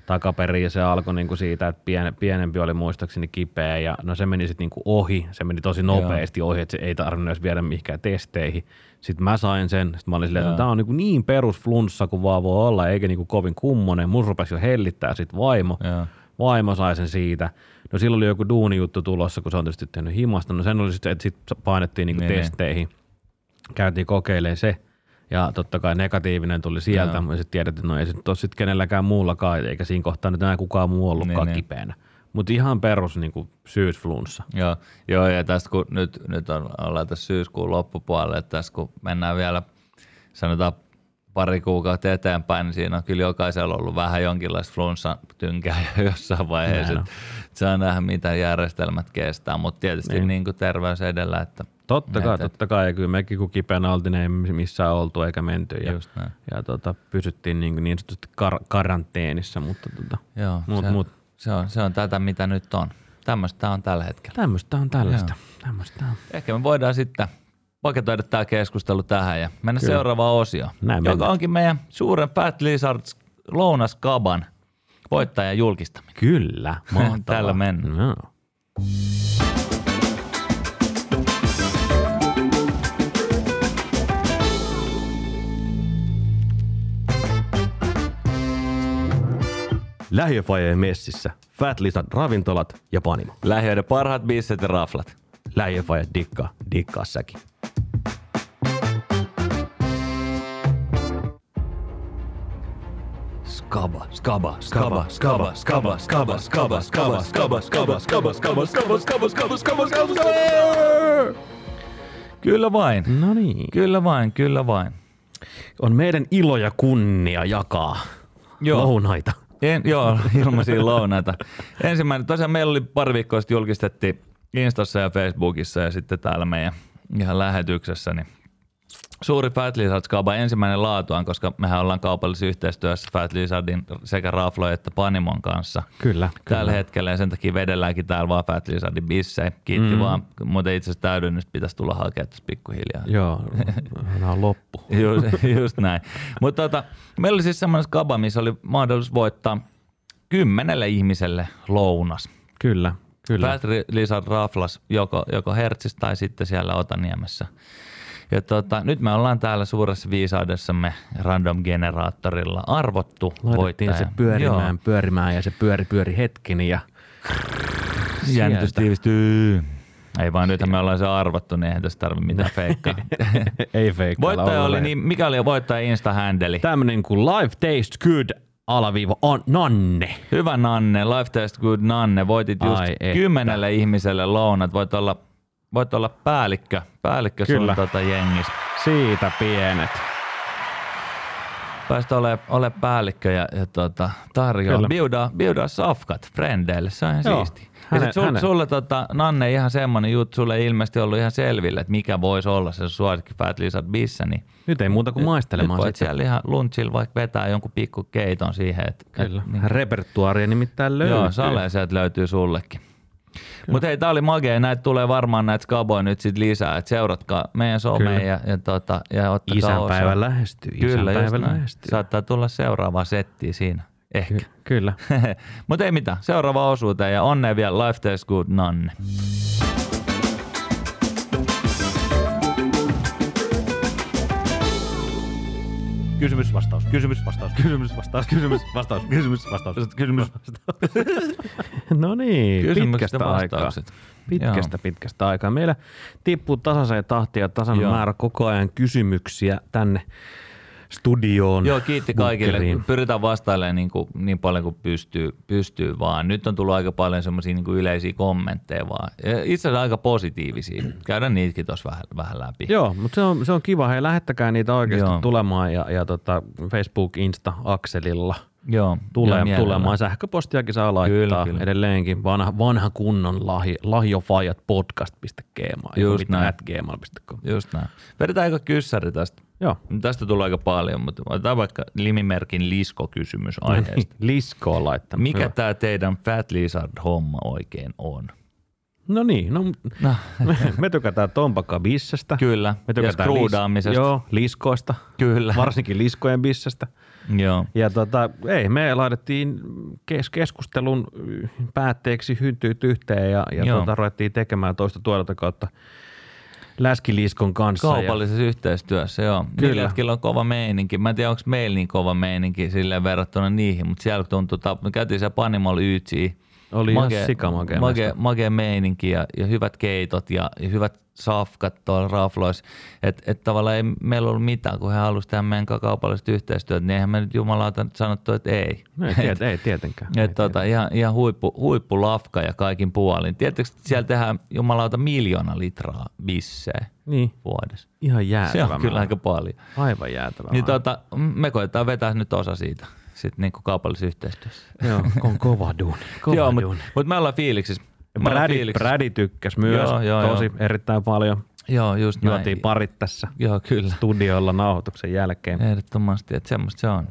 takaperi ja se alkoi niin kuin siitä, että pienempi oli muistaakseni kipeä ja no se meni sitten niin kuin ohi, se meni tosi nopeasti ohi, että se ei tarvinnut edes viedä mihinkään testeihin. Sitten mä sain sen, sitten mä olin silleen, että tämä on niin perusflunssa kuin vaan voi olla, eikä niin kuin kovin kummonen, mun rupesi jo hellittää sitten vaimo. Joo. Vaimo sai sen siitä. No silloin oli joku duunijuttu tulossa, kun se on tietysti tehnyt himasta. No sen oli sitten, että sitten painettiin niinku testeihin. Käytiin kokeilemaan se. Ja totta kai negatiivinen tuli sieltä. Ja sitten tiedät, että no ei se nyt ole sitten kenelläkään muullakaan, eikä siinä kohtaa nyt enää kukaan muu ollutkaan kipeänä. Mutta ihan perus niinku syysflunssa. Joo, ja tästä kun nyt ollaan tässä syyskuun loppupuolella, että tässä kun mennään vielä sanotaan pari kuukautta eteenpäin, niin siinä on kyllä jokaisella ollut vähän jonkinlaista flunssatynkää jossain vaiheessa. Saa nähdä, mitä järjestelmät kestää, mutta tietysti niin kuin terveys edellä. Että totta kai. Ja kyllä mekin kun kipeänä oltiin, ei missään oltu eikä menty. Ja pysyttiin niin sanotusti karanteenissa, mutta se on tätä, mitä nyt on. Tämmöistä on tällä hetkellä. Ehkä me voidaan sitten paketoida tämä keskustelu tähän ja mennä seuraavaan osioon, joka onkin meidän suuren Fat Lizards lounaskaban voittajan julkistaminen. Kyllä, mahtavaa. Tällä mennään. No. Lähiöfajeen messissä Fat Lizard ravintolat ja panimo. Lähiöiden parhaat bisset ja raflat. Lähiöfaje dikkaa säkin. Skaba. Kyllä vain. On meidän ilo ja kunnia jakaa lounaita. Joo, ilmaisia lounaita. Ensimmäinen, tosiaan meillä oli pari viikkoa sitten julkistettiin Instassa ja Facebookissa ja sitten täällä meidän ihan lähetyksessä, niin suuri Fat Lizard Skaba, ensimmäinen laatuaan, koska mehän ollaan kaupallisessa yhteistyössä Fat Lizardin sekä Raflojen että Panimon kanssa. Kyllä. Tällä hetkellä ja sen takia vedelläänkin täällä vaan Fat Lizardin bissejä. Kiitti vaan, mutta itse asiassa täydennys pitäisi tulla hakemaan tässä pikkuhiljaa. Joo, nämä on loppu. just näin. Mutta meillä oli siis semmoinen skaba, missä oli mahdollisuus voittaa 10 ihmiselle lounas. Kyllä. Fat Lizard Raflas joko Hertzis tai sitten siellä Otaniemessä. Ja nyt me ollaan täällä suuressa viisaudessamme random-generaattorilla arvottu voittaja. Se pyörimään ja se pyöri hetkin ja jännitys tiivistyy. Ei vaan nythän me ollaan se arvottu, niin eihän tässä tarvitse mitään feikkaa. Ei feikkaa. Voittaja oli, niin mikä oli voittaja Insta-händeli? Tämmöinen kuin Life Tastes Good _Nanne. Hyvä Nanne, Life Tastes Good Nanne. Voitit just 10 ihmiselle lounat. Voit olla päällikkö sun jengissä. Siitä pienet. päästä ole päällikkö ja tarjoaa. Biudaa safkat frendeille, se on ihan siistiä. Ja sit sulle Nanne ihan semmonen juttu, sulle ei ilmeisesti ollut ihan selville, että mikä voisi olla se suosikki Fat Lizard bissä. Niin nyt ei muuta kuin maistelemaan. Nyt voit siellä ihan lunchilla vaikka vetää jonkun pikku keiton siihen. Kyllä, niin. Repertuaaria nimittäin löytyy. Joo, salee sieltä löytyy sullekin. Mutta hei, tää oli magea. Näitä tulee varmaan näitä skaboja nyt sit lisää. Et seuratkaa meidän someen ja ottakaa osaa. Isänpäivä lähestyy. Kyllä, saattaa tulla seuraava setti siinä. Ehkä. Kyllä. Mutta ei mitään. Seuraava osuuteen ja onnea vielä. Life tastes good, Nanne. Kysymys, vastaus. Kysymys, vastaus. Kysymys, vastaus. Kysymys, vastaus. Kysymys, vastaus. Kysymys, vastaus. No niin, pitkästä aikaa. Meillä tippuu tasaiseen tahtiin ja tasainen määrä koko ajan kysymyksiä tänne studioon. Joo, kiitti kaikille. Bunkeriin. Pyritään vastailemaan niin paljon kuin pystyy vaan. Nyt on tullut aika paljon semmoisia niin kuin yleisiä kommentteja vaan. Itse asiassa aika positiivisia. Käydään niitäkin tuossa vähän läpi. Joo, mutta se on kiva. Hei, lähettäkää niitä oikeasti tulemaan ja Facebook Insta Akselilla. Joo, tulemaan. Sähköpostiakin saa laittaa edelleenkin vanha kunnon lahjofajat podcast.gmail.com. Just näin. Vedetään aika kyssäri tästä. Joo. Tästä tulee aika paljon, mutta otetaan vaikka limimerkin Lisko-kysymys aiheesta. Lisko on laittanut. Mikä tämä teidän Fat Lizard-homma oikein on? No niin, me tykätään tompakaan bissestä. Kyllä, me tykätään ja skruudaamisesta. Joo, liskoista. Kyllä. Varsinkin liskojen bissestä. Joo. Ja me laitettiin keskustelun päätteeksi hyytyyt yhteen ja ruvettiin tekemään toista tuodelta kautta. Läskiliskon kanssa. Kaupallisessa yhteistyössä, joo. Kyllä. Niillä on kova meininki. Mä en tiedä, onko meillä niin kova meininki silleen verrattuna niihin, mutta siellä tuntui, me käytiin siellä Panimol Ytsiin. Oli ihan sikamakeamasta. Makea meininki ja hyvät keitot ja hyvät safkat tuolla rafloissa. Että tavallaan ei meillä ollut mitään, kun he halusivat tehdä meidän kaupalliset yhteistyöt, niin eihän me nyt jumalauta sanottu, että ei. Ei tietenkään. Ihan huippulafka ja kaikin puolin. Tiedättekö, että siellä tehdään jumalauta 1 000 000 litraa bissejä vuodessa. Ihan jäätävä. Se on kyllä aika paljon. Aivan jäätävä. Niin me koetaan vetää nyt osa siitä. Sitten niin kuin kaupallisessa yhteistyössä. Joo, on kova duuni. Joo, mutta me ollaan fiiliksissä. Brädi tykkäs myös tosi erittäin paljon. Joo, just näin. Juotiin parit tässä studioilla nauhoituksen jälkeen. Ehdottomasti, että semmoista se on.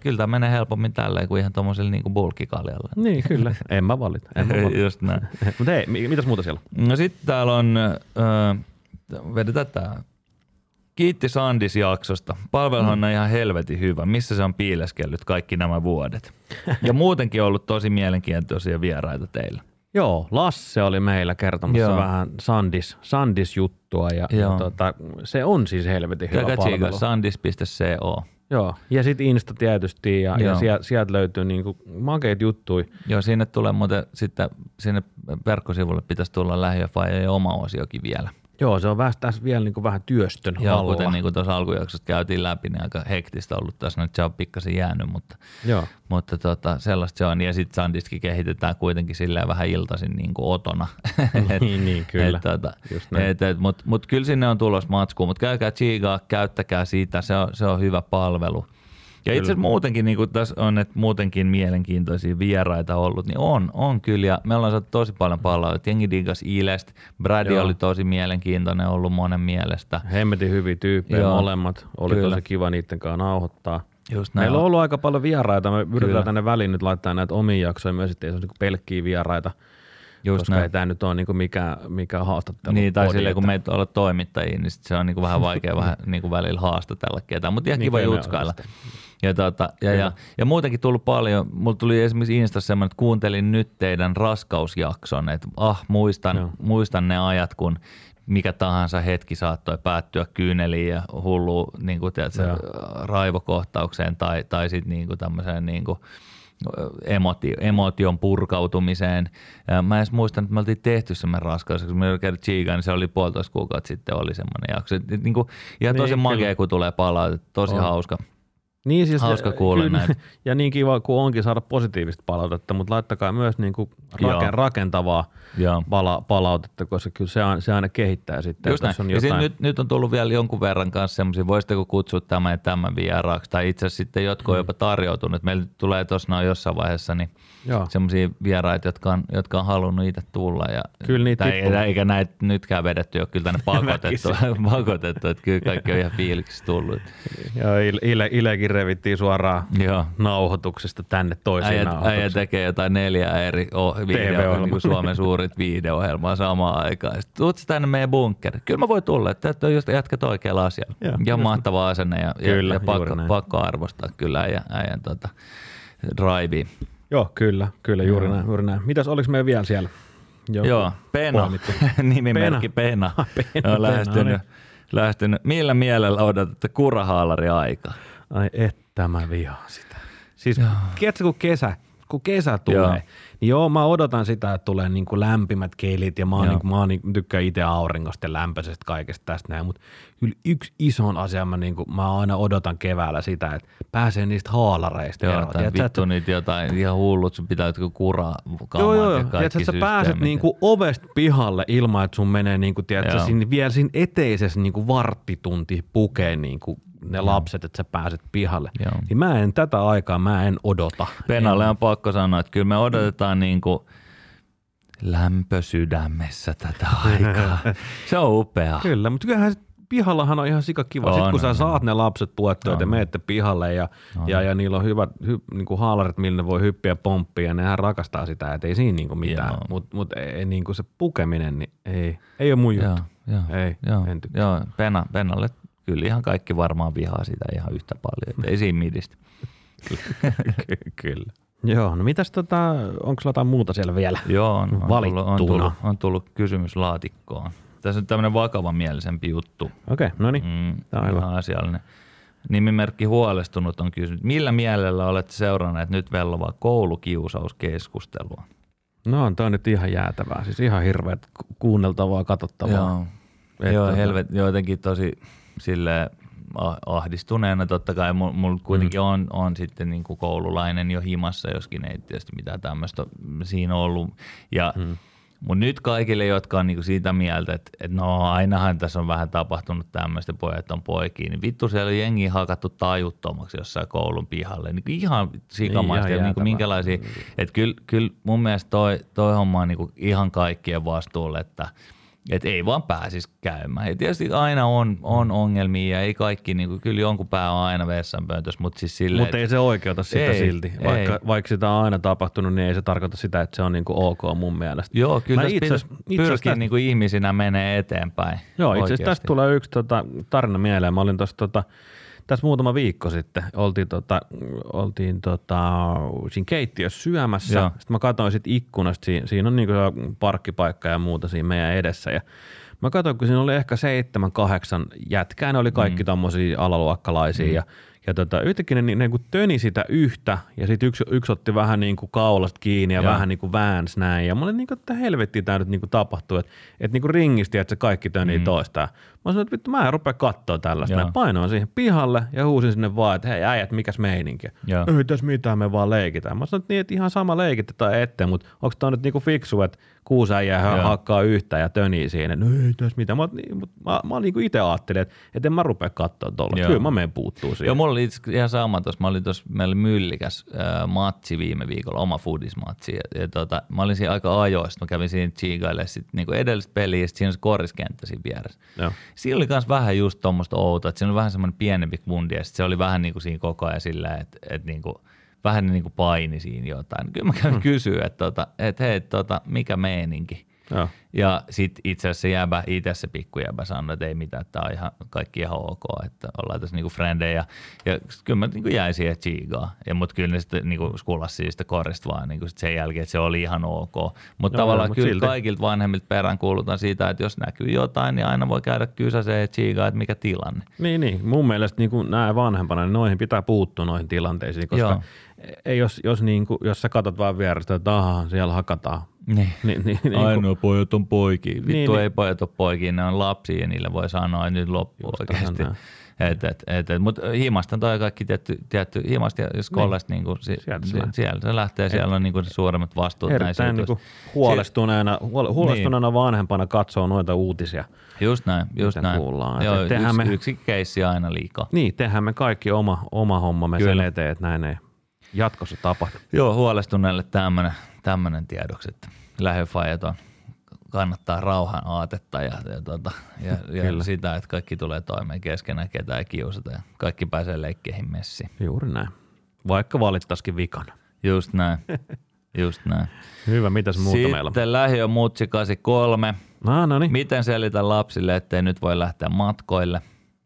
Kyllä tämä menee helpommin tälleen kuin ihan tuommoiselle niin kuin bulkkikaljalla. Niin, kyllä. En mä valita. Just näin. Mutta hei, mitäs muuta siellä? No sitten täällä on, vedetään tää. Kiitti Sandis-jaksosta. Palveluhan on ihan helvetin hyvä. Missä se on piileskellyt kaikki nämä vuodet? Ja muutenkin on ollut tosi mielenkiintoisia vieraita teillä. Joo, Lasse oli meillä kertomassa vähän Sandis-juttua. Se on siis helvetin hyvä palvelu. Sandis.co. Joo, ja sitten Insta tietysti ja sieltä löytyy niinku makeita juttuja. Joo, sinne tulee muuten sitten, sinne verkkosivulle pitäisi tulla lähiöfaija ja oma osiokin vielä. Joo, se on tässä vielä niin kuin vähän työstön alla. Joo, kuten niin tuossa alkujaksossa käytiin läpi, niin aika hektistä ollut tässä. Nyt se on pikkasen jäänyt, mutta sellaista se on. Ja sitten Sandiskin kehitetään kuitenkin silleen vähän iltaisin niin kuin otona. Niin, kyllä. Mutta kyllä sinne on tulossa matskua. Mutta käykää tsiigaa, käyttäkää siitä, se on hyvä palvelu. Ja itse asiassa muutenkin, niin kuin tässä on, että muutenkin mielenkiintoisia vieraita ollut, niin on kyllä. Ja me ollaan saatu tosi paljon palautetta. Jengi digas Ilest, Brady oli tosi mielenkiintoinen ollut monen mielestä. Hemmetin hyviä tyyppejä molemmat. Oli tosi kiva niiden kanssa nauhoittaa. Meillä on ollut aika paljon vieraita. Me yritetään tänne väliin nyt laittaa näitä omia jaksoja myös, ettei se ole pelkkiä vieraita. Koska ei tämä nyt ole niin mikään haastattelu. Niin, tai silleen kun meitä olla toimittajia, niin se on niin kuin vähän vaikea vähän niin kuin välillä haastatella ketään, mutta ihan kiva jutskailla. Ja muutenkin tullut paljon. Mulla tuli esimerkiksi Instassa semmoinen, että kuuntelin nyt teidän raskausjakson, että muistan ne ajat, kun mikä tahansa hetki saattoi päättyä kyyneliin ja hulluun niin kuin raivokohtaukseen tai sitten niin kuin tämmöiseen niin kuin emotion purkautumiseen. Mä en edes muistan, että me oltiin tehty semmoinen raskaus, kun me käydin Chigaan, niin se oli 1,5 kuukautta sitten oli semmoinen jakso. Ihan tosi magia, kun tulee palautetta. Tosi hauska. Niin siis hauska kuulla näin. Ja niin kiva kuin onkin saada positiivista palautetta, mutta laittakaa myös niin kuin rakentavaa palautetta, koska kyllä se aina kehittää sitten. Just näin. On jotain. Ja nyt on tullut vielä jonkun verran kanssa semmoisia, voisitteko kutsua tämän ja tämän vieraaksi, tai itse asiassa sitten jotkut on jopa tarjoutunut. Meillä tulee tuossa noin jossain vaiheessa niin semmoisia vieraita, jotka on halunnut itse tulla. Ja kyllä niitä tippuu. Eikä näitä nytkään vedetty ole kyllä tänne pakotettu, että kyllä kaikki on ihan fiiliksi tullut. Joo, Ilekin revittiin suoraan nauhoituksesta tänne toiseen nauhoitukseen. Äijä tekee jotain 4 eri videoita, niin kuin Suomen suurit video-ohjelmaa samaan aikaan. Sitten tuutko tänne meidän bunkkeri? Kyllä mä voin tulla, että jatkat oikealla asialla. Ja mahtava asenne ja pakko arvostaa kyllä äijän drivea. Joo, kyllä juuri näin. Mitäs, oliko meidän vielä siellä? Joo, Pena, nimimerkki Pena. Pena. Lähestynyt. Millä mielellä odotatte kurahaalari aikaa? Ai että mä vihaan sitä. Siis tiedätkö, kun kesä tulee, niin mä odotan sitä, että tulee niin kuin lämpimät kelit ja mä tykkään itse auringosta ja lämpöisestä kaikesta tästä näin, mutta kyllä yksi iso asia mä aina odotan keväällä sitä, että pääsee niistä haalareista eroon. Joo, vittu niitä jotain ihan hullut, sun pitää jotkut kurakaamaat ja kaikki systeemit. Sä pääset niinku ovesta pihalle ilman, että sun menee niinku, vielä siinä eteisessä niinku varttitunti pukeen niinku ne lapset, että sä pääset pihalle. Niin mä en odota. Penalle on pakko sanoa, että kyllä me odotetaan niinku lämpösydämessä tätä aikaa. Se on upea. Kyllä, mutta kyllähän pihallahan on ihan sikakiva. Sitten kun sä saat ne lapset tuettua, että menette pihalle ja niillä on hyvät niinku haalarit, millä ne voi hyppiä pomppia, ja nehän rakastaa sitä, ettei siinä niinku mitään. Mut ei, niinku se pukeminen, niin ei ole mun juttu. En tykkää. Joo, Penalle kyllä ihan kaikki varmaan vihaa sitä ihan yhtä paljon, ettei siinä midistä. Kyllä. Joo, no mitäs onko sulla jotain muuta siellä vielä? Joo, on tullut kysymys laatikkoon. Tässä on tämmöinen vakavamielisempi juttu. Okei, no niin. Tämä on ihan asiallinen. Nimimerkki Huolestunut on kysynyt, millä mielellä olette seuranneet nyt vellovaa koulukiusauskeskustelua? No, tämä on nyt ihan jäätävää. Siis ihan hirveät kuunneltavaa, katsottavaa. Joo, helvetti. Jotenkin tosi silleen ahdistuneena totta kai. Mulla kuitenkin on sitten niin kuin koululainen jo himassa, joskin ei tietysti mitään tämmöistä siinä ollut. Ja... Mutta nyt kaikille, jotka on niinku siitä mieltä, että ainahan tässä on vähän tapahtunut tämmöistä, pojat on poikia, niin vittu siellä on jengi hakattu tajuttomaksi jossain koulun pihalle. Niinku ihan sikamaista ja niinku minkälaisia. Että kyllä mun mielestä toi homma on niinku ihan kaikkien vastuulle, että ei vaan pääsisi käymään. Ja tietysti aina on ongelmia ja ei kaikki, niinku, kyllä jonkun pää on aina vessanpöntössä, mutta siis silleen. Mutta ei se oikeuta sitä silti. Vaikka sitä on aina tapahtunut, niin ei se tarkoita sitä, että se on niinku ok mun mielestä. Joo, kyllä itse pyrkii niinku ihmisinä menee eteenpäin. Joo, itse asiassa tästä tulee yksi tarina mieleen. Mä olin tässä muutama viikko sitten oltiin siinä keittiössä syömässä. Joo. Sitten mä katsoin sit ikkunasta, siinä on niinku parkkipaikka ja muuta siinä meidän edessä. Ja mä katsoin, kun siinä oli ehkä 7-8 jätkää, ne oli kaikki tommosia alaluokkalaisia. Ja yhtäkkiä ne töni sitä yhtä ja sitten yksi otti vähän niinku kaulasta kiinni ja vähän niinku väänsi näin. Ja mä olin niinku, että helvettiin tää nyt niinku tapahtuu, että niinku ringisti, että se kaikki tönii toistaan. Mä sanoin, että vittu mä en rupea katsoa tällaista. Mä painoin siihen pihalle ja huusin sinne vaan, että hei äijät, mikäs meininki. Ei tässä mitään, me vaan leikitään. Mä sanoin, että, niin, että ihan sama leikitään eteen, mutta onko tää nyt niinku fiksu, että 6 äijää hakkaa yhtä ja tönii siinä. No ei tässä mitään. Mä niinku itse ajattelin, että en mä rupea katsoa tuolla. Kyllä mä menen puuttuu siihen. Ja mulla oli itse ihan sama tuossa. Meillä oli myllikäs matsi viime viikolla, oma foodismatsi. Ja mä olin siinä aika ajoissa. Mä kävin siinä tsiigailemaan niinku edellistä peliä ja siinä on se koriskenttä siinä vieressä. Joo. Siinä oli myös vähän just tuommoista outoa, että siinä oli vähän semmoinen pienempi kundi ja se oli vähän niin kuin siinä koko ajan sillä, että niin kuin, vähän niin kuin paini siinä jotain. Kyllä mä käyn kysyä, että hei, mikä meininki? Ja sitten itse asiassa se pikkujäbä sanoi, että ei mitään, että tämä on ihan, kaikki ihan ok, että ollaan tässä niinku frendejä. Ja kyllä mä niinku jäin siihen chiigaan, mutta kyllä ne sitten niinku skulasi siitä korista vaan niinku sen jälkeen, että se oli ihan ok. Mutta tavallaan kyllä silti kaikilta vanhemmilta peräänkuulutaan siitä, että jos näkyy jotain, niin aina voi käydä kysäseen ja chiigaan, että mikä tilanne. Niin. Mun mielestä niinku näin vanhempana, niin noihin pitää puuttua noihin tilanteisiin, koska ei, jos sä katot vaan vierestä, että siellä hakataan. Niin. Ainoa pojat on poikia. Vittu niin. Ei pojat ole poikia, ne on lapsia ja niillä voi sanoa, että nyt loppuu oikeasti. Mutta himasta toi kaikki tietty himasta ja skollasta niinku siellä se lähtee, siellä on niinku suuremmat vastuut näissä. Niinku huolestuneena vanhempana katsoo noita uutisia. Just näin. Kuullaan. Joo, yksi keissi aina liikaa. Niin, tehdään me kaikki oma hommamme sen eteen, että näin ei jatkossa tapahdu. Joo, huolestuneelle tämmöinen tiedoksi, että lähifajat on. Kannattaa rauhan aatetta ja sitä, että kaikki tulee toimeen keskenään, ketään ei kiusata ja kaikki pääsee leikkeihin messiin. Juuri näin. Vaikka valittaisikin vikana. Just näin. Hyvä, mitäs muuta sitten meillä on? Sitten lähiö mutsi 83. No niin. Miten selitän lapsille, ettei nyt voi lähteä matkoille?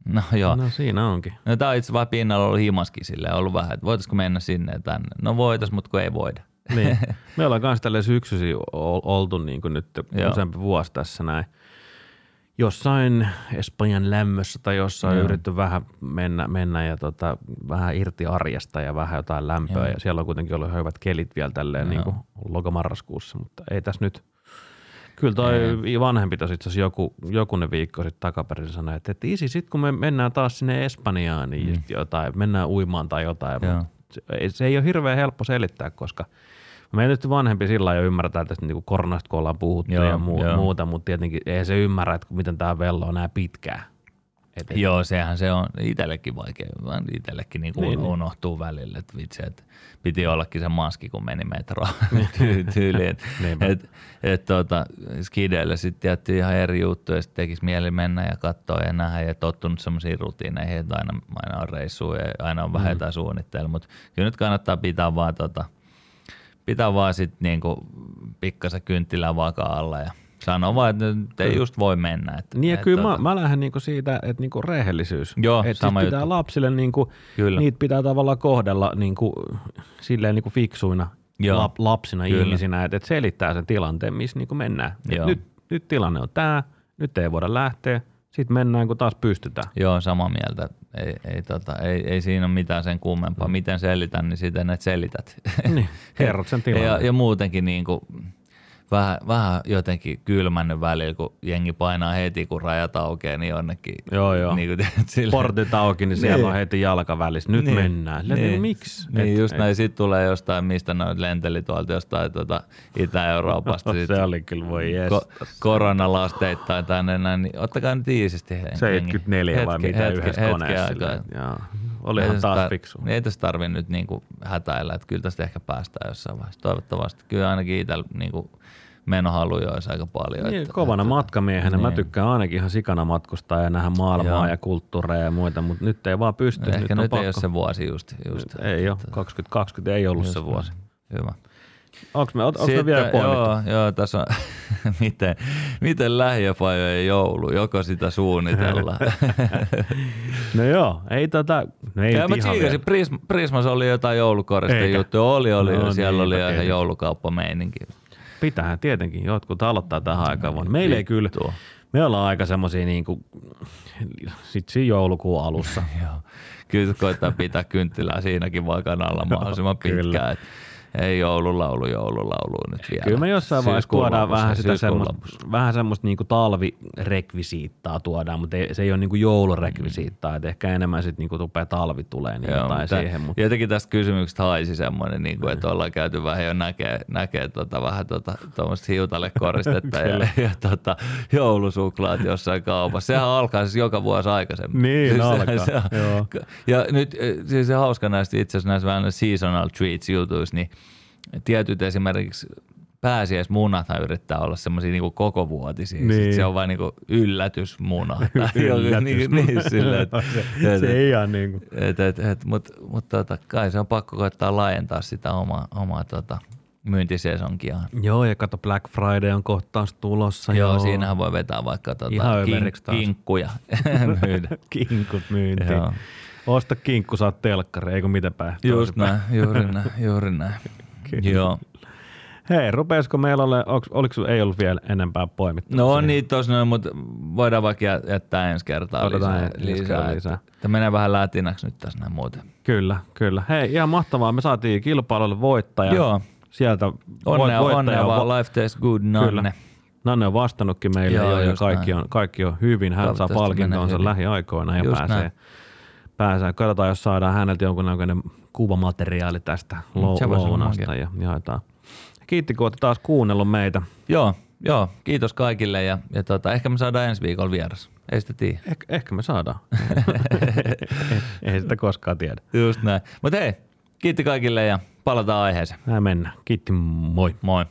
No joo. No siinä onkin. No tää on itse vaan pinnalla ollut himaskin silleen, ollut vähän, että voitaisko mennä sinne ja tänne? No voitais, mutta kun ei voida. Niin. Me ollaan kanssa tälleen syksyisin oltu niin kuin nyt useampi vuosi tässä näin. Jossain Espanjan lämmössä tai jossain yritetty vähän mennä ja vähän irti arjesta ja vähän jotain lämpöä. Ja siellä on kuitenkin ollut hyvät kelit vielä tälleen niin kuin lokamarraskuussa, mutta ei tässä nyt. Kyllä toi vanhempi tässä itse asiassa jokunen viikko sitten takaperin sanoi, että isi sit kun me mennään taas sinne Espanjaan, niin jotain, mennään uimaan tai jotain. Se ei ole hirveän helppo selittää, koska me ei nyt vanhempi sillä lailla jo ymmärtää tästä niin kuin koronasta, kun ollaan puhuttu ja muuta, mutta tietenkin ei se ymmärrä, että miten tämä vello on näin pitkään. Joo, sehän se on itsellekin vaikea, vaan itsellekin niin. Unohtuu välillä, että vitsi, että piti ollakin se maski, kun meni metroon tyyliin. Skideillä sitten tietty ihan eri juttu ja sitten tekisi mieli mennä ja katsoa ja nähdä ja tottunut sellaisiin rutiineihin, että aina on reissua ja aina on vähän jotain suunnitteilla, mutta kyllä nyt kannattaa pitää vaan, sit niinku pikkasen kynttilää vakaalla ja sano vaan, että ei just voi mennä. Että, niin ja kyllä mä lähden niinku siitä, että niinku rehellisyys. Joo, et sama pitää juttu. Lapsille, niinku, niitä pitää tavallaan kohdella niinku, silleen niinku fiksuina lapsina ihmisinä, että et selittää sen tilanteen, missä niinku mennään. Nyt tilanne on tää, nyt ei voida lähteä, sitten mennään kun taas pystytään. Joo, samaa mieltä. Ei siinä ole mitään sen kummempaa. Miten selitän, niin siten, että selität. Niin, kerrot sen tilanne. Ja muutenkin niinku... Vähän jotenkin kylmännyt välillä, kun jengi painaa heti, kun rajat aukeaa, niin jonnekin. Joo. Niin kuin, portit auki, niin siellä on heti jalka välissä. Nyt mennään. Miksi? Niin just näin. Sitten tulee jostain, mistä noin lenteli tuolta jostain Itä-Euroopasta. Se oli kyllä voi koronalasteittain tänne näin. Niin ottakaa nyt iisisti. 74 vai mitä yhdessä koneessa. Olihan taas fiksu. Ei tässä tarvitse nyt niinku hätäillä, että kyllä tästä ehkä päästään jossain vaiheessa. Toivottavasti. Kyllä ainakin itsellä niinku menohaluja olisi aika paljon. Niin, että, kovana matkamiehenä. Niin. Mä tykkään ainakin ihan sikana matkustaa ja nähdä maailmaa ja kulttuureja ja muita, mutta nyt ei vaan pysty. No, ehkä nyt ei ole se vuosi just. Ei ole. 2020 ei ollut just se vuosi. Hyvä. Onko me vielä poimittu? Joo, tässä on, miten lähiöfajojen joulu, joko sitä suunnitellaan? No joo, ei ei ihan vielä. Prismassa oli jotain joulukoristen juttuja, oli, siellä oli ihan joulukauppameininki. Pitäähän tietenkin, jotkut aloittaa tähän aikaan vuonna. Meillä ei kyllä, me ollaan aika semmosia niinku, sit siinä joulukuun alussa. Kyllä koittaa pitää kynttilää siinäkin vaikka alla mahdollisimman pitkään. Ei joululaulu nyt vielä. Kyllä me jossain vaiheessa tuodaan vähän semmoista niinku talvirekvisiittaa tuodaan, mutta se ei ole niinku joulurekvisiittaa, että ehkä enemmän sitten niinku rupeaa talvi tulee niin jotain siihen. Mutta... Jotenkin tästä kysymyksestä haisi semmoinen, niinku, että ollaan käyty vähän jo näkee vähän tuommoista hiutalle koristetta ja joulusuklaat jossain kaupassa. Sehän alkaa siis joka vuosi aikaisemmin. Niin siis alkaa, ja nyt siis se hauska näistä itse asiassa näissä vähän seasonal treats jutuissa, niin tietyt esimerkiksi pääsiäismunathan yrittää olla semmoisia niinku kokovuotisia. Niin. Se on vain niinku yllätysmunat. Se ei ihan niin kuin. Mutta kai se on pakko koittaa laajentaa sitä omaa myyntisesonkiaan. Joo, ja kato Black Friday on kohtaan tulossa. Joo, siinähän voi vetää vaikka kinkkuja myydä. Kinkut myyntiin. Joo. Osta kinkku, saat telkkari, eikö mitä päin? Juuri näin. Joo. Hei, rupeisiko meillä ei ollut vielä enempää poimittua? No on niitä tosiaan, mutta voidaan vaikka jättää ensi kertaa lisää. Tämä menee vähän lätinäksi nyt tässä näin muuten. Kyllä. Hei, ihan mahtavaa, me saatiin kilpailulle voittaja. Joo, sieltä onnea vaan, life tastes good, Nanne. Kyllä. Nanne on vastannutkin meille ja kaikki on hyvin. Hän saa palkintonsa lähiaikoina ja pääsee. Katsotaan, jos saadaan häneltä jonkunnäköinen kuvamateriaali tästä lounasta ja jaetaan. Kiitti, kun olette taas kuunnellut meitä. Joo, kiitos kaikille ja ehkä me saadaan ensi viikolla vieras. Ei sitä tiedä. Ehkä me saadaan. Ei sitä koskaan tiedä. Just näin. Mutta hei, kiitti kaikille ja palataan aiheeseen. Näin mennään. Kiitti, moi. Moi.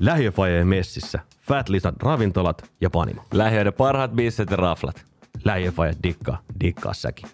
Lähiöfajeen messissä Fat Lizard ravintolat ja panimo. Lähiöiden parhaat bisset ja raflat. Lähiöfaje dikkaa säkin.